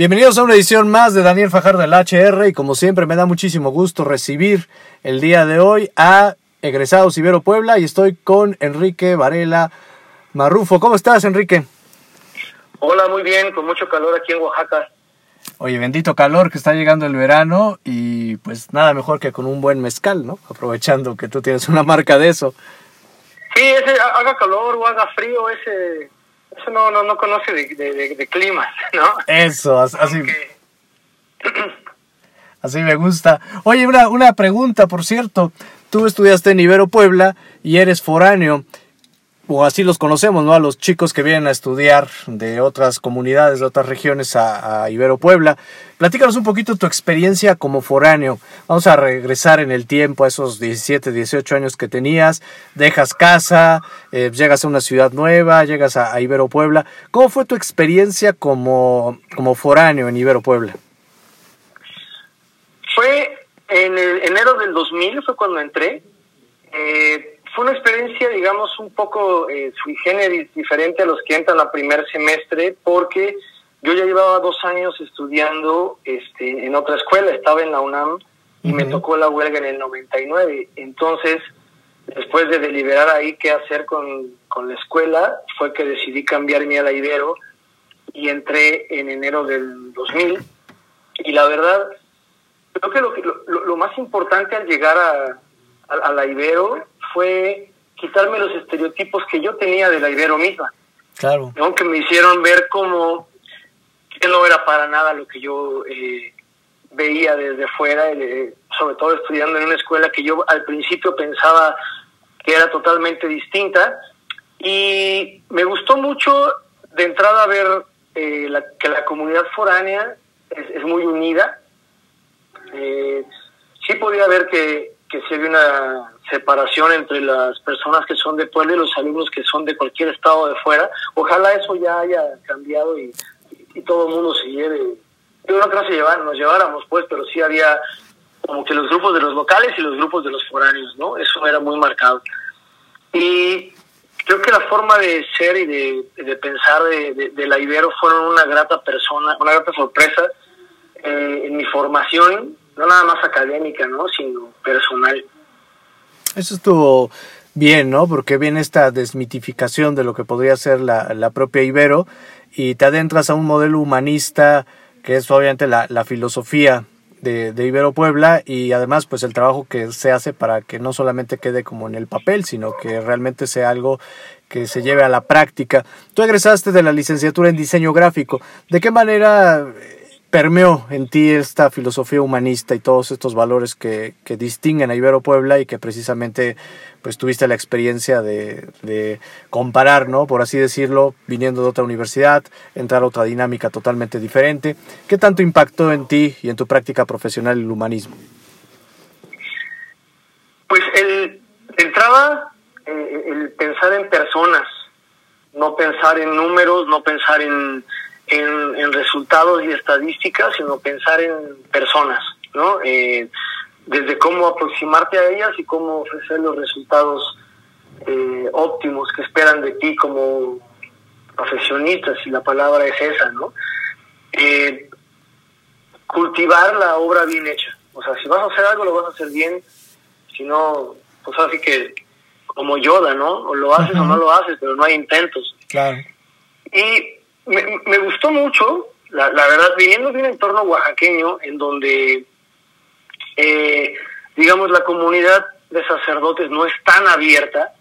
Bienvenidos a una edición más de Daniel Fajardo del HR, y como siempre me da muchísimo gusto recibir el día de hoy a egresados Ibero Puebla, y estoy con Enrique Varela Marrufo. ¿Cómo estás, Enrique? Hola, muy bien, con mucho calor aquí en Oaxaca. Oye, bendito calor, que está llegando el verano, y pues nada mejor que con un buen mezcal, ¿no? Aprovechando que tú tienes una marca de eso. Sí, ese, haga calor o haga frío, eso no conoce de climas, ¿no? Eso, así. Okay. Así me gusta. Oye, una pregunta, por cierto. Tú estudiaste en Ibero Puebla y eres foráneo, o así los conocemos, ¿no? A los chicos que vienen a estudiar de otras comunidades, de otras regiones a Ibero Puebla. Platícanos un poquito tu experiencia como foráneo. Vamos a regresar en el tiempo a esos 17, 18 años que tenías. Dejas casa, llegas a una ciudad nueva, llegas a Ibero Puebla. ¿Cómo fue tu experiencia como foráneo en Ibero Puebla? Fue en enero del 2000, fue cuando entré. Fue una experiencia, digamos, un poco sui generis, diferente a los que entran al primer semestre, porque yo ya llevaba 2 años estudiando en otra escuela, estaba en la UNAM y me tocó la huelga en el 99. Entonces, después de deliberar ahí qué hacer con la escuela, fue que decidí cambiarme a la Ibero y entré en enero del 2000. Y la verdad, creo que lo más importante al llegar a la Ibero fue quitarme los estereotipos que yo tenía de la Ibero misma. Claro. Aunque me hicieron ver como que no era para nada lo que yo veía desde fuera, sobre todo estudiando en una escuela que yo al principio pensaba que era totalmente distinta. Y me gustó mucho de entrada ver que la comunidad foránea es muy unida. Sí podía ver que se ve una separación entre las personas que son de Puebla y los alumnos que son de cualquier estado de fuera. Ojalá eso ya haya cambiado y todo el mundo se lleve. Yo no creo que nos lleváramos, pues, pero sí había como que los grupos de los locales y los grupos de los foráneos, ¿no? Eso era muy marcado. Y creo que la forma de ser y de pensar de la Ibero fueron una grata sorpresa en mi formación, no nada más académica, ¿no?, sino personal. Eso estuvo bien, ¿no? Porque viene esta desmitificación de lo que podría ser la propia Ibero, y te adentras a un modelo humanista, que es obviamente la filosofía de Ibero Puebla, y además pues el trabajo que se hace para que no solamente quede como en el papel, sino que realmente sea algo que se lleve a la práctica. Tú egresaste de la licenciatura en diseño gráfico. ¿De qué manera permeó en ti esta filosofía humanista y todos estos valores que distinguen a Ibero Puebla, y que precisamente pues tuviste la experiencia de comparar, ¿no?, por así decirlo, viniendo de otra universidad, entrar a otra dinámica totalmente diferente? ¿Qué tanto impactó en ti y en tu práctica profesional el humanismo? Pues el pensar en personas, no pensar en números, no pensar en resultados y estadísticas, sino pensar en personas, ¿no? Desde cómo aproximarte a ellas y cómo ofrecer los resultados óptimos que esperan de ti como profesionista, si la palabra es esa, ¿no? Cultivar la obra bien hecha. O sea, si vas a hacer algo, lo vas a hacer bien. Si no, pues así que como Yoda, ¿no? O lo haces o no lo haces, pero no hay intentos. Claro. Y me gustó mucho, la verdad, viniendo de un entorno oaxaqueño en donde, digamos, la comunidad de sacerdotes no es tan abierta,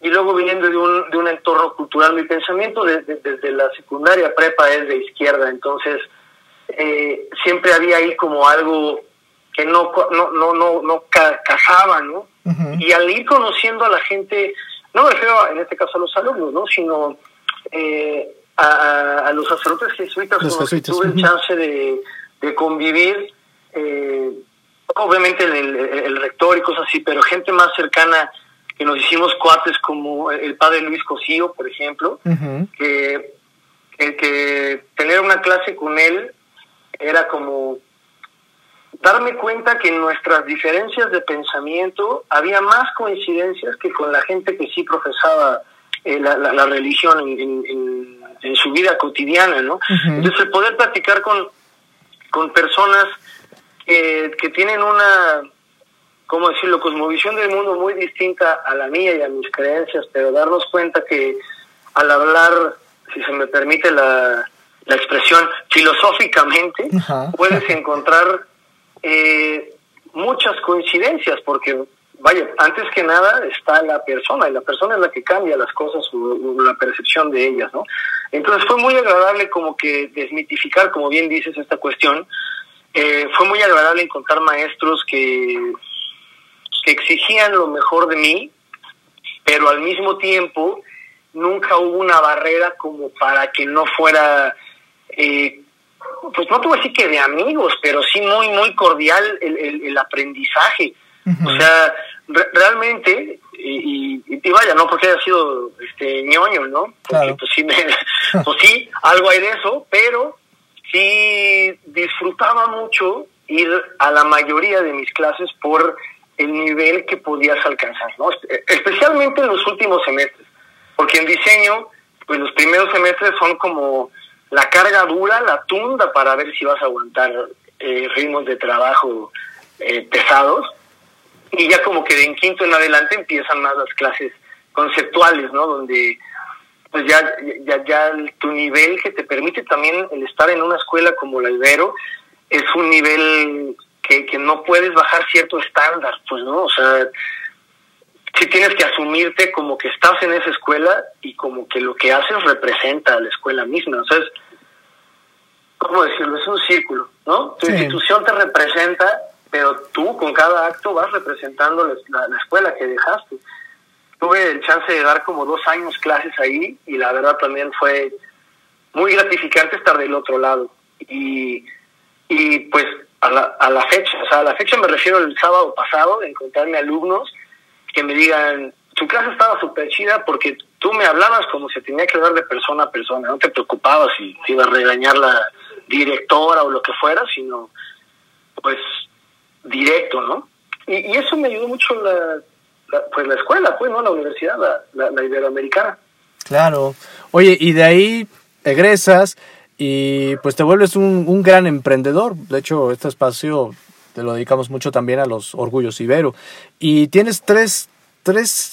y luego viniendo de un entorno cultural. Mi pensamiento desde la secundaria prepa es de izquierda, entonces siempre había ahí como algo que no casaba, ¿no? Y al ir conociendo a la gente, no me refiero en este caso a los alumnos, ¿no?, sino a los sacerdotes jesuitas con los que tuve el chance de convivir, obviamente el rector y cosas así, pero gente más cercana que nos hicimos cuates, como el padre Luis Cosío, por ejemplo, que tener una clase con él era como darme cuenta que en nuestras diferencias de pensamiento había más coincidencias que con la gente que sí profesaba la religión en su vida cotidiana, ¿no? Uh-huh. Entonces, el poder platicar con personas que tienen una, ¿cómo decirlo?, cosmovisión del mundo muy distinta a la mía y a mis creencias, pero darnos cuenta que al hablar, si se me permite la expresión, filosóficamente, uh-huh, puedes encontrar muchas coincidencias, porque, vaya, antes que nada está la persona, y la persona es la que cambia las cosas o la percepción de ellas, ¿no? Entonces fue muy agradable como que desmitificar, como bien dices, esta cuestión. Fue muy agradable encontrar maestros que exigían lo mejor de mí, pero al mismo tiempo nunca hubo una barrera como para que no fuera, pues no te voy a decir que de amigos, pero sí muy, muy cordial el aprendizaje. Uh-huh. O sea, realmente, y vaya, no porque haya sido ñoño, ¿no? Porque, claro. pues sí, algo hay de eso, pero sí disfrutaba mucho ir a la mayoría de mis clases por el nivel que podías alcanzar, ¿no? Especialmente en los últimos semestres, porque en diseño, pues los primeros semestres son como la carga dura, la tunda para ver si vas a aguantar ritmos de trabajo pesados. Y ya como que de en quinto en adelante empiezan más las clases conceptuales, ¿no? Donde pues ya tu nivel que te permite también el estar en una escuela como la Ibero es un nivel que no puedes bajar cierto estándar, pues, ¿no? O sea, sí tienes que asumirte como que estás en esa escuela y como que lo que haces representa a la escuela misma. O sea, es, ¿cómo decirlo? Es un círculo, ¿no? Tu institución te representa, pero tú con cada acto vas representando la escuela que dejaste. Tuve el chance de dar como 2 años clases ahí y la verdad también fue muy gratificante estar del otro lado. Y pues a la fecha, o sea, a la fecha me refiero el sábado pasado, de encontrarme alumnos que me digan, tu clase estaba súper chida porque tú me hablabas como se tenía que hablar de persona a persona, no te preocupabas si te iba a regañar la directora o lo que fuera, sino pues directo, ¿no? Y eso me ayudó mucho la escuela, pues, ¿no? La universidad, la Iberoamericana. Claro. Oye, y de ahí egresas y pues te vuelves un gran emprendedor. De hecho, este espacio te lo dedicamos mucho también a los Orgullos Ibero. Y tienes tres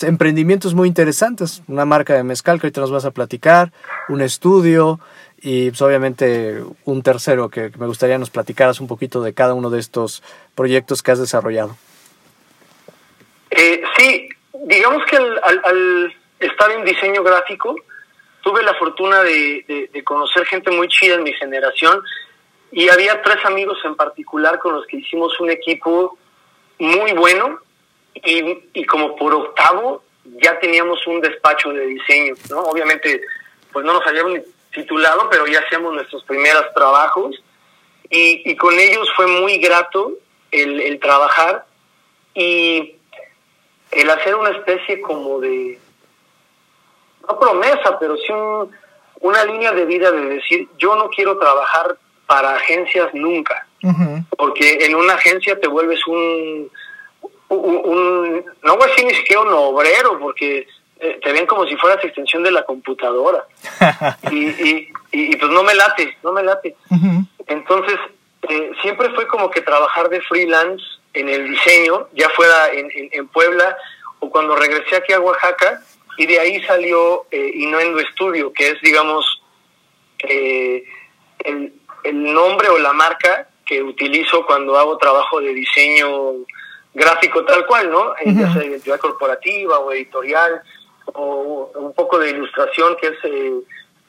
emprendimientos muy interesantes. Una marca de mezcal que ahorita nos vas a platicar, un estudio y pues, obviamente un tercero que me gustaría nos platicaras un poquito de cada uno de estos proyectos que has desarrollado. Sí, digamos que al estar en diseño gráfico tuve la fortuna de conocer gente muy chida en mi generación y había 3 amigos en particular con los que hicimos un equipo muy bueno y como por octavo ya teníamos un despacho de diseño, ¿no? Obviamente pues no nos habíamos ni titulado, pero ya hacíamos nuestros primeros trabajos y con ellos fue muy grato el trabajar y el hacer una especie como de, no promesa, pero sí una línea de vida de decir, yo no quiero trabajar para agencias nunca, uh-huh, porque en una agencia te vuelves un no voy a decir ni siquiera un obrero, porque te ven como si fueras extensión de la computadora, y pues no me late, uh-huh. Entonces siempre fue como que trabajar de freelance en el diseño, ya fuera en Puebla o cuando regresé aquí a Oaxaca, y de ahí salió Innuendo Studio, que es, digamos, el nombre o la marca que utilizo cuando hago trabajo de diseño gráfico tal cual, ¿no? Uh-huh. Ya sea identidad corporativa o editorial o un poco de ilustración, que es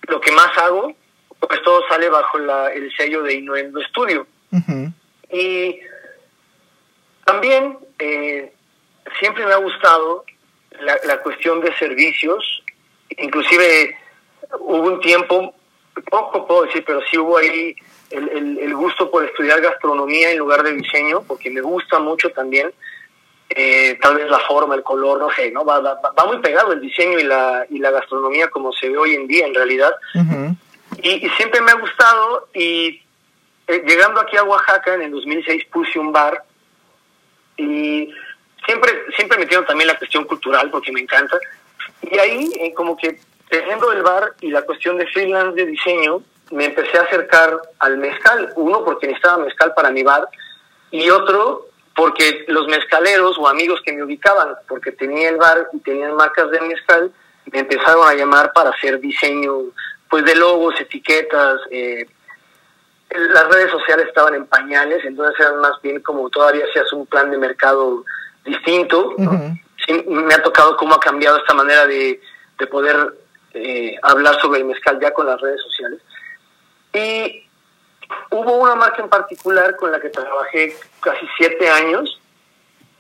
lo que más hago, pues todo sale bajo el sello de Innuendo Studio. Uh-huh. Y también siempre me ha gustado la cuestión de servicios. Inclusive hubo un tiempo, poco puedo decir, pero sí hubo ahí el gusto por estudiar gastronomía en lugar de diseño, porque me gusta mucho también, tal vez la forma, el color, no sé, ¿no? Va muy pegado el diseño y la gastronomía como se ve hoy en día en realidad. Uh-huh. Y siempre me ha gustado y llegando aquí a Oaxaca en el 2006 puse un bar. Y siempre metiendo también la cuestión cultural porque me encanta. Y ahí, como que teniendo el bar y la cuestión de freelance de diseño, me empecé a acercar al mezcal. Uno, porque necesitaba mezcal para mi bar, y otro, porque los mezcaleros o amigos que me ubicaban, porque tenía el bar y tenían marcas de mezcal, me empezaron a llamar para hacer diseño, pues, de logos, etiquetas. Las redes sociales estaban en pañales, entonces eran más bien como todavía hacías un plan de mercado distinto, ¿no? Uh-huh. Sí, me ha tocado cómo ha cambiado esta manera de poder hablar sobre el mezcal ya con las redes sociales. Y hubo una marca en particular con la que trabajé casi 7 años,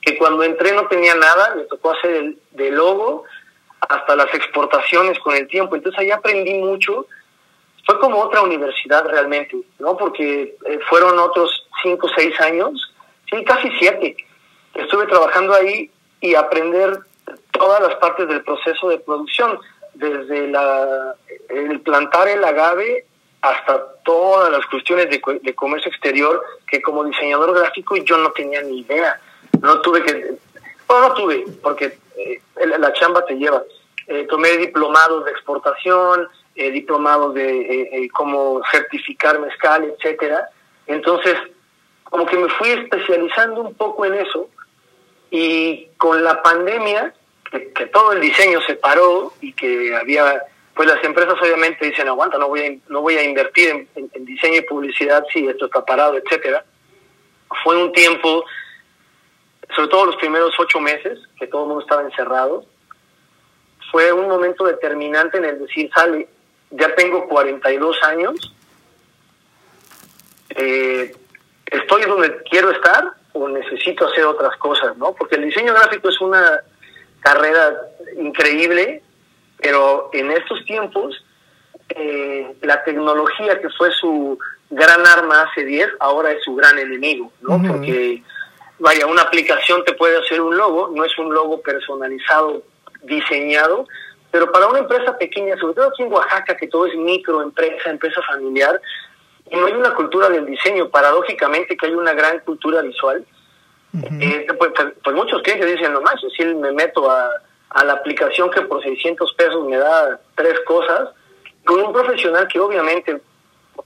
que cuando entré no tenía nada, me tocó hacer de logo hasta las exportaciones con el tiempo. Entonces ahí aprendí mucho, fue como otra universidad realmente, ¿no? Porque fueron otros 5 o 6 años, sí, casi 7, estuve trabajando ahí y aprender todas las partes del proceso de producción, desde el plantar el agave hasta todas las cuestiones de comercio exterior, que como diseñador gráfico yo no tenía ni idea. No tuve, porque la chamba te lleva. Tomé diplomados de exportación, diplomados de cómo certificar mezcal, etcétera. Entonces, como que me fui especializando un poco en eso, y con la pandemia, que todo el diseño se paró y que había... pues las empresas obviamente dicen, aguanta, no voy a invertir en diseño y publicidad si esto está parado, etcétera. Fue un tiempo, sobre todo los primeros 8 meses, que todo el mundo estaba encerrado, fue un momento determinante en el decir, sale, ya tengo 42 años, estoy donde quiero estar o necesito hacer otras cosas, ¿no? Porque el diseño gráfico es una carrera increíble, pero en estos tiempos, la tecnología, que fue su gran arma hace 10, ahora es su gran enemigo, ¿no? Uh-huh. Porque, vaya, una aplicación te puede hacer un logo, no es un logo personalizado, diseñado, pero para una empresa pequeña, sobre todo aquí en Oaxaca, que todo es microempresa, empresa familiar, y no hay una cultura del diseño, paradójicamente que hay una gran cultura visual, uh-huh. Pues muchos clientes dicen, no manches, si me meto a la aplicación que por $600 me da 3 cosas, con un profesional que obviamente,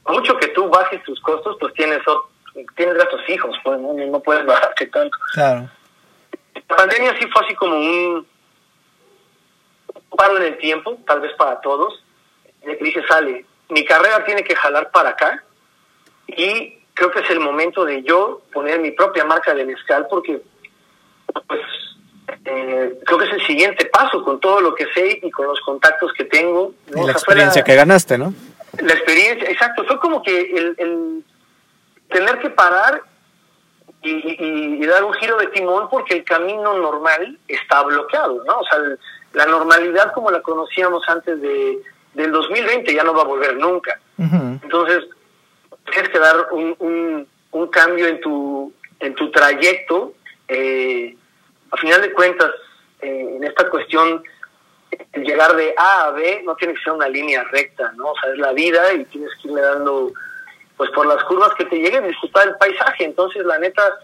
mucho que tú bajes tus costos, pues tienes gastos fijos, pues no puedes bajarte tanto. Claro. La pandemia sí fue así como un paro en el tiempo, tal vez para todos, de que dice, sale, mi carrera tiene que jalar para acá, y creo que es el momento de yo poner mi propia marca de mezcal, porque pues creo que es el siguiente paso con todo lo que sé y con los contactos que tengo, ¿no? Y la experiencia que ganaste, ¿no? La experiencia, exacto. Fue como que el tener que parar y dar un giro de timón, porque el camino normal está bloqueado, ¿no? O sea, la normalidad como la conocíamos antes del 2020 ya no va a volver nunca. Uh-huh. Entonces, tienes que dar un cambio en tu trayecto. A final de cuentas, en esta cuestión, llegar de A a B no tiene que ser una línea recta, ¿no? O sea, es la vida y tienes que irle dando, pues, por las curvas que te lleguen, disfrutar el paisaje. Entonces, la neta,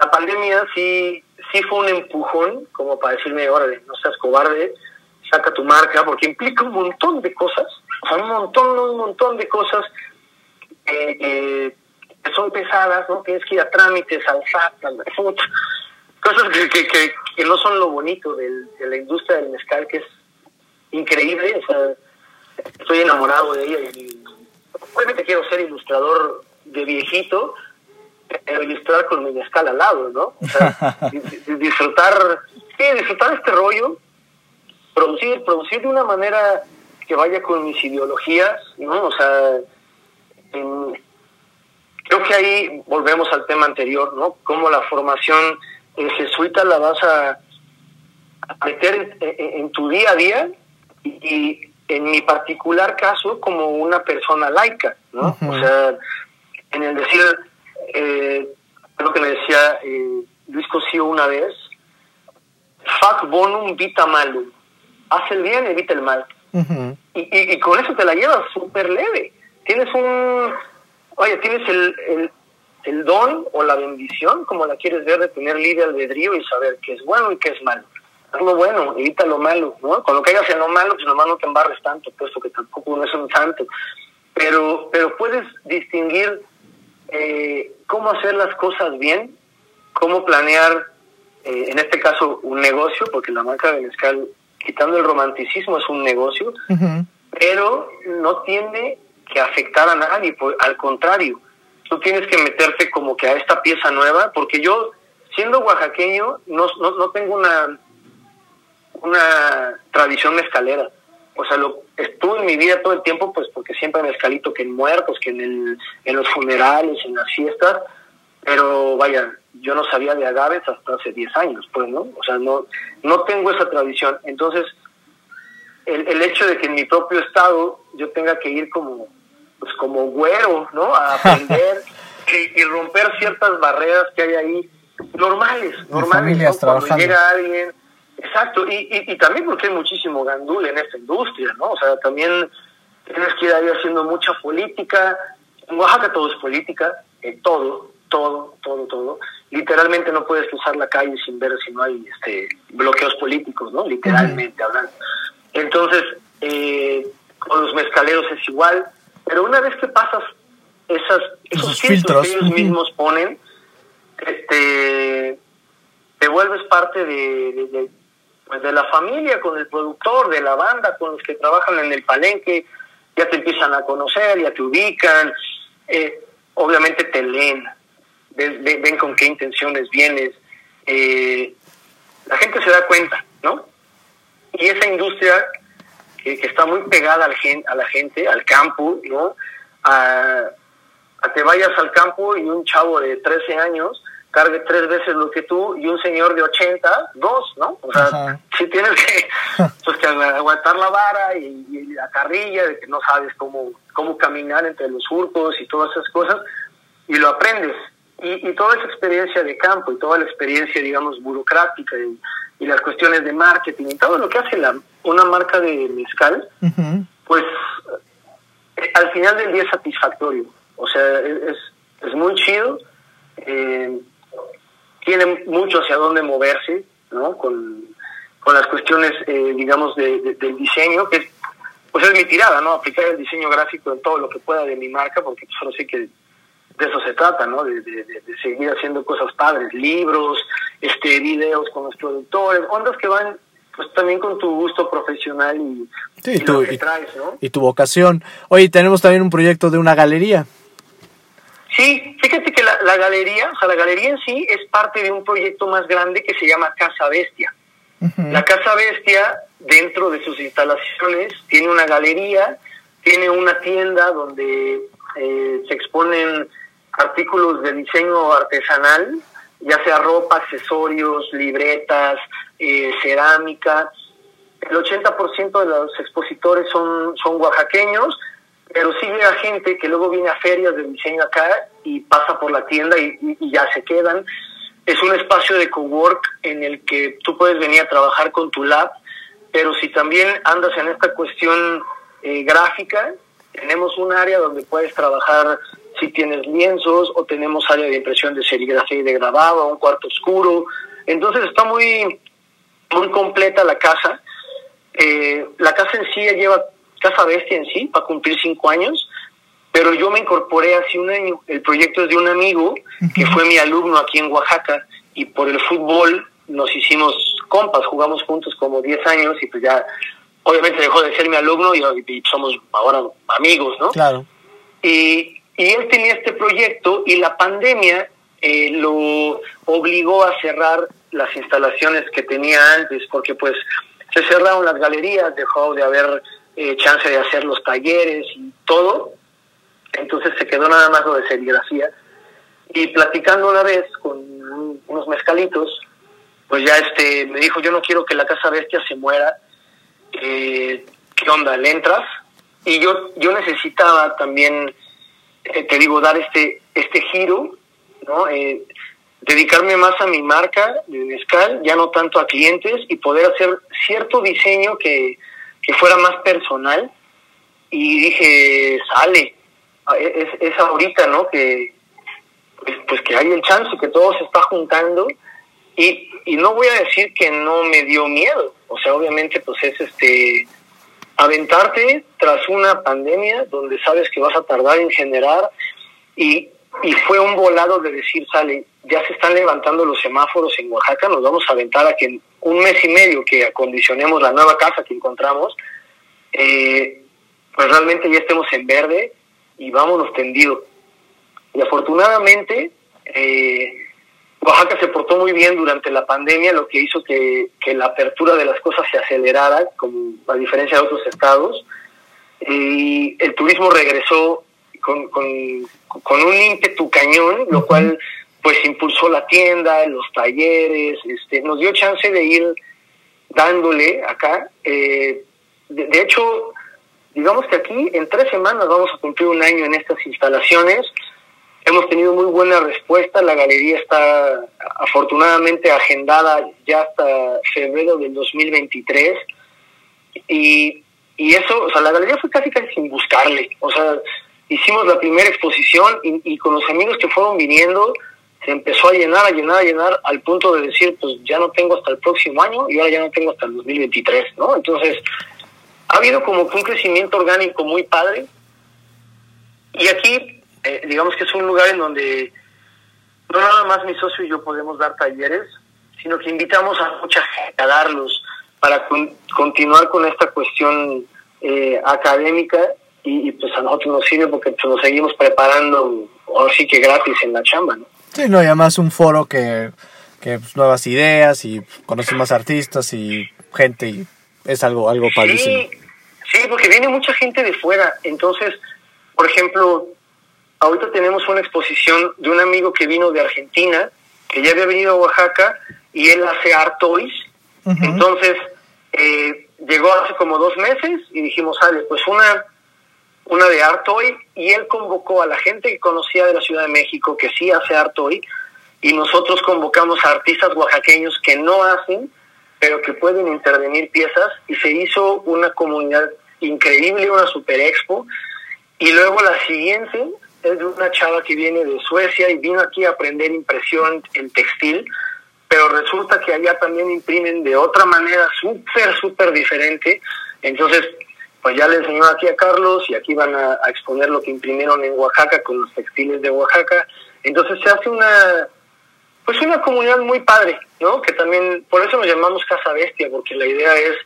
la pandemia sí fue un empujón, como para decirme, órale, no seas cobarde, saca tu marca, porque implica un montón de cosas, o sea, un montón de cosas que son pesadas, ¿no? Tienes que ir a trámites, al SAT, al FUT, cosas que no son lo bonito de la industria del mezcal, que es increíble. O sea, estoy enamorado de ella y obviamente quiero ser ilustrador de viejito, pero ilustrar con mi mezcal al lado, ¿no? O sea, disfrutar este rollo, producir de una manera que vaya con mis ideologías, ¿no? O sea, creo que ahí volvemos al tema anterior, ¿no? Cómo la formación jesuita la vas a meter en tu día a día, y en mi particular caso como una persona laica, ¿no? Uh-huh. O sea, en el decir, lo que me decía Luis Cosío una vez, fac bonum vita malum, haz el bien, evita el mal. Uh-huh. y con eso te la llevas súper leve. Tienes el don o la bendición, como la quieres ver, de tener libre albedrío y saber qué es bueno y qué es malo. haz lo bueno, evita lo malo, ¿no? Cuando caigas en lo malo, pues nomás no te embarres tanto, puesto que tampoco uno es un santo. Pero puedes distinguir cómo hacer las cosas bien, cómo planear, en este caso, un negocio, porque la marca de mezcal, quitando el romanticismo, es un negocio, uh-huh. Pero no tiene que afectar a nadie, pues, al contrario, tú tienes que meterte como que a esta pieza nueva, porque yo, siendo oaxaqueño, no tengo una tradición mezcalera. O sea, estuve en mi vida todo el tiempo, pues porque siempre mezcalito, que en muertos, que en los funerales, en las fiestas, pero vaya, yo no sabía de agaves hasta hace 10 años, pues, ¿no? O sea, no tengo esa tradición. Entonces, el hecho de que en mi propio estado yo tenga que ir como güero, ¿no? A aprender y romper ciertas barreras que hay ahí, normales, ¿no? Cuando llega alguien... Exacto, y también porque hay muchísimo gandul en esta industria, ¿no? O sea, también tienes que ir ahí haciendo mucha política. En Oaxaca todo es política, todo. Literalmente no puedes cruzar la calle sin ver si no hay bloqueos políticos, ¿no? Literalmente hablando. Entonces, con los mezcaleros es igual, pero una vez que pasas esos filtros que ellos mismos ponen, te vuelves parte de la familia, con el productor, de la banda, con los que trabajan en el palenque, ya te empiezan a conocer, ya te ubican, obviamente te leen, ven con qué intenciones vienes, la gente se da cuenta, ¿no? Y esa industria que está muy pegada a la gente, al campo, ¿no? A que vayas al campo y un chavo de 13 años cargue 3 veces lo que tú y un señor de 80, 2, ¿no? O sea, ajá. Sí tienes que aguantar la vara y la carrilla, de que no sabes cómo caminar entre los surcos y todas esas cosas, y lo aprendes. Y toda esa experiencia de campo y toda la experiencia, digamos, burocrática y las cuestiones de marketing y todo lo que hace una marca de mezcal, uh-huh. Pues al final del día es satisfactorio. O sea, es muy chido, tiene mucho hacia dónde moverse, ¿no? Con las cuestiones, digamos, del diseño, que pues es mi tirada, ¿no? Aplicar el diseño gráfico en todo lo que pueda de mi marca, porque solo sé que de eso se trata, ¿no? De seguir haciendo cosas padres, libros, videos con los productores, ondas que van, pues también con tu gusto profesional y lo que traes, ¿no? Y tu vocación. Oye, tenemos también un proyecto de una galería. Sí, fíjate que la galería, o sea, la galería en sí es parte de un proyecto más grande que se llama Casa Bestia. Uh-huh. La Casa Bestia, dentro de sus instalaciones, tiene una galería, tiene una tienda donde se exponen artículos de diseño artesanal, ya sea ropa, accesorios, libretas, cerámica. El 80% de los expositores son oaxaqueños, pero sí llega gente que luego viene a ferias de diseño acá y pasa por la tienda y ya se quedan. Es un espacio de cowork en el que tú puedes venir a trabajar con tu lab, pero si también andas en esta cuestión gráfica, tenemos un área donde puedes trabajar si tienes lienzos, o tenemos área de impresión de serigrafía y de grabado, un cuarto oscuro. Entonces está muy, muy completa la casa. La casa en sí lleva... Casa Bestia en sí, va a cumplir 5 años, pero yo me incorporé hace un año. El proyecto es de un amigo que fue mi alumno aquí en Oaxaca, y por el fútbol nos hicimos compas, jugamos juntos como 10 años, y pues ya, obviamente dejó de ser mi alumno y somos ahora amigos, ¿no? Claro. Y él tenía este proyecto, y la pandemia lo obligó a cerrar las instalaciones que tenía antes, porque pues se cerraron las galerías, dejó de haber... chance de hacer los talleres y todo. Entonces se quedó nada más lo de serigrafía, y platicando una vez con unos mezcalitos, pues ya me dijo: yo no quiero que la Casa Bestia se muera, ¿qué onda? ¿Le entras? Y yo necesitaba también, te digo, dar este giro, ¿no? Dedicarme más a mi marca de mezcal, ya no tanto a clientes, y poder hacer cierto diseño que fuera más personal. Y dije: sale, es ahorita, ¿no? Que pues que hay el chance, que todo se está juntando, Y no voy a decir que no me dio miedo, o sea, obviamente pues es aventarte tras una pandemia donde sabes que vas a tardar en generar, y fue un volado de decir, sale, ya se están levantando los semáforos en Oaxaca, nos vamos a aventar a que en un mes y medio que acondicionemos la nueva casa que encontramos, pues realmente ya estemos en verde y vámonos tendido. Y afortunadamente Oaxaca se portó muy bien durante la pandemia, lo que hizo que la apertura de las cosas se acelerara, como a diferencia de otros estados, y el turismo regresó con un ímpetu cañón, lo cual pues impulsó la tienda, los talleres, nos dio chance de ir dándole acá. De hecho, digamos que aquí en 3 semanas vamos a cumplir 1 año en estas instalaciones. Hemos tenido muy buena respuesta, la galería está afortunadamente agendada ya hasta febrero del 2023, y eso, o sea, la galería fue casi sin buscarle, o sea, hicimos la primera exposición y con los amigos que fueron viniendo se empezó a llenar al punto de decir, pues ya no tengo hasta el próximo año y ahora ya no tengo hasta el 2023, ¿no? Entonces, ha habido como un crecimiento orgánico muy padre, y aquí digamos que es un lugar en donde no nada más mi socio y yo podemos dar talleres, sino que invitamos a mucha gente a darlos para continuar con esta cuestión académica, y pues a nosotros nos sirve porque pues, nos seguimos preparando ahora sí que gratis en la chamba, ¿no? Sí, no, y además un foro que pues, nuevas ideas y pues, conocer más artistas y gente, y es algo padrísimo. Sí, porque viene mucha gente de fuera, entonces, por ejemplo, ahorita tenemos una exposición de un amigo que vino de Argentina, que ya había venido a Oaxaca, y él hace art toys. Uh-huh. Entonces, llegó hace como 2 meses y dijimos, sale, pues una de art toy, y él convocó a la gente que conocía de la Ciudad de México, que sí hace art toy, y nosotros convocamos a artistas oaxaqueños que no hacen, pero que pueden intervenir piezas, y se hizo una comunidad increíble, una super expo, y luego la siguiente es de una chava que viene de Suecia y vino aquí a aprender impresión en textil, pero resulta que allá también imprimen de otra manera súper diferente. Entonces, pues ya le enseñó aquí a Carlos y aquí van a exponer lo que imprimieron en Oaxaca con los textiles de Oaxaca. Entonces se hace una comunidad muy padre, ¿no? Que también, por eso nos llamamos Casa Bestia, porque la idea es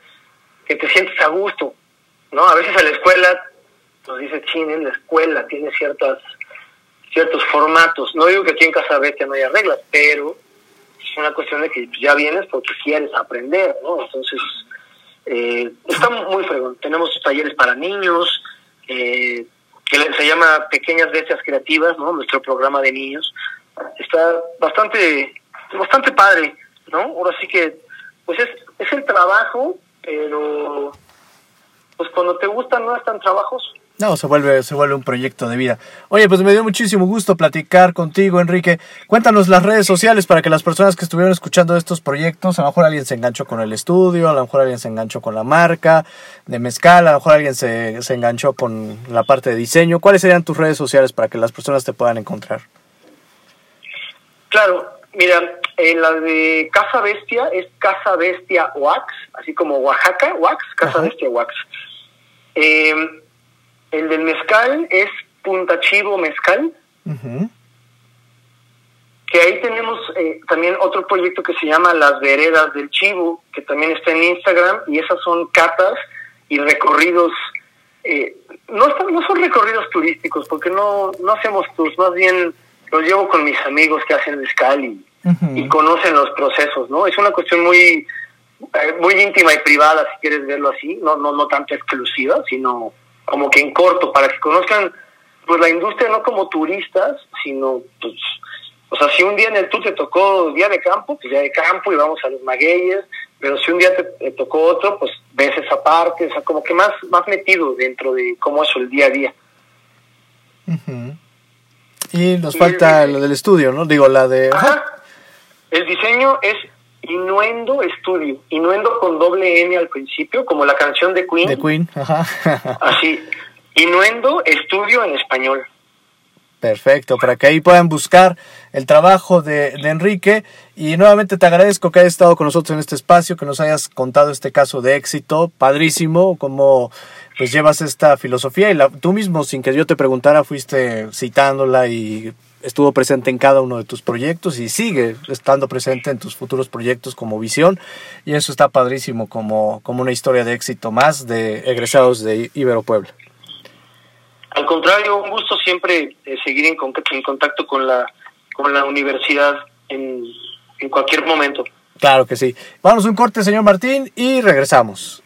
que te sientes a gusto, ¿no? A veces a la escuela nos dice, chin, en la escuela tiene ciertos formatos. No digo que aquí en Casa Bestia no haya reglas, pero es una cuestión de que ya vienes porque quieres aprender, ¿no? Entonces, estamos muy fregón. Tenemos talleres para niños, que se llama Pequeñas Bestias Creativas, ¿no? Nuestro programa de niños. Está bastante padre, ¿no? Ahora sí que, pues es el trabajo, pero pues cuando te gustan no es tan trabajoso. No, se vuelve un proyecto de vida. Oye, pues me dio muchísimo gusto platicar contigo, Enrique. Cuéntanos las redes sociales para que las personas que estuvieron escuchando estos proyectos, a lo mejor alguien se enganchó con el estudio, a lo mejor alguien se enganchó con la marca de mezcal, a lo mejor alguien se enganchó con la parte de diseño. ¿Cuáles serían tus redes sociales para que las personas te puedan encontrar? Claro, mira, la de Casa Bestia es Casa Bestia Wax, así como Oaxaca Wax, Casa Bestia Wax. El del mezcal es Punta Chivo Mezcal. Uh-huh. Que ahí tenemos también otro proyecto que se llama Las Veredas del Chivo, que también está en Instagram, y esas son catas y recorridos. No son recorridos turísticos, porque no hacemos tours, más bien los llevo con mis amigos que hacen mezcal y conocen los procesos, ¿no? Es una cuestión muy íntima y privada, si quieres verlo así, no tanto exclusiva, sino como que en corto, para que conozcan pues la industria, no como turistas, sino pues, o sea, si un día en el tour te tocó día de campo, pues día de campo y vamos a los magueyes, pero si un día te tocó otro, pues ves esa parte, o sea, como que más metido dentro de cómo es el día a día. Uh-huh. Y nos falta lo del estudio, ¿no? Digo, la de... Ajá. El diseño es Innuendo Studio, Innuendo con doble N al principio, como la canción de Queen. Ajá. Así, Innuendo Studio en español. Perfecto, para que ahí puedan buscar el trabajo de Enrique. Y nuevamente te agradezco que hayas estado con nosotros en este espacio, que nos hayas contado este caso de éxito, padrísimo, cómo pues llevas esta filosofía y tú mismo, sin que yo te preguntara, fuiste citándola y estuvo presente en cada uno de tus proyectos y sigue estando presente en tus futuros proyectos como visión, y eso está padrísimo, como una historia de éxito más de egresados de Ibero Puebla. Al contrario, un gusto siempre seguir en contacto con la universidad en cualquier momento. Claro que sí. Vamos a un corte, señor Martín, y regresamos.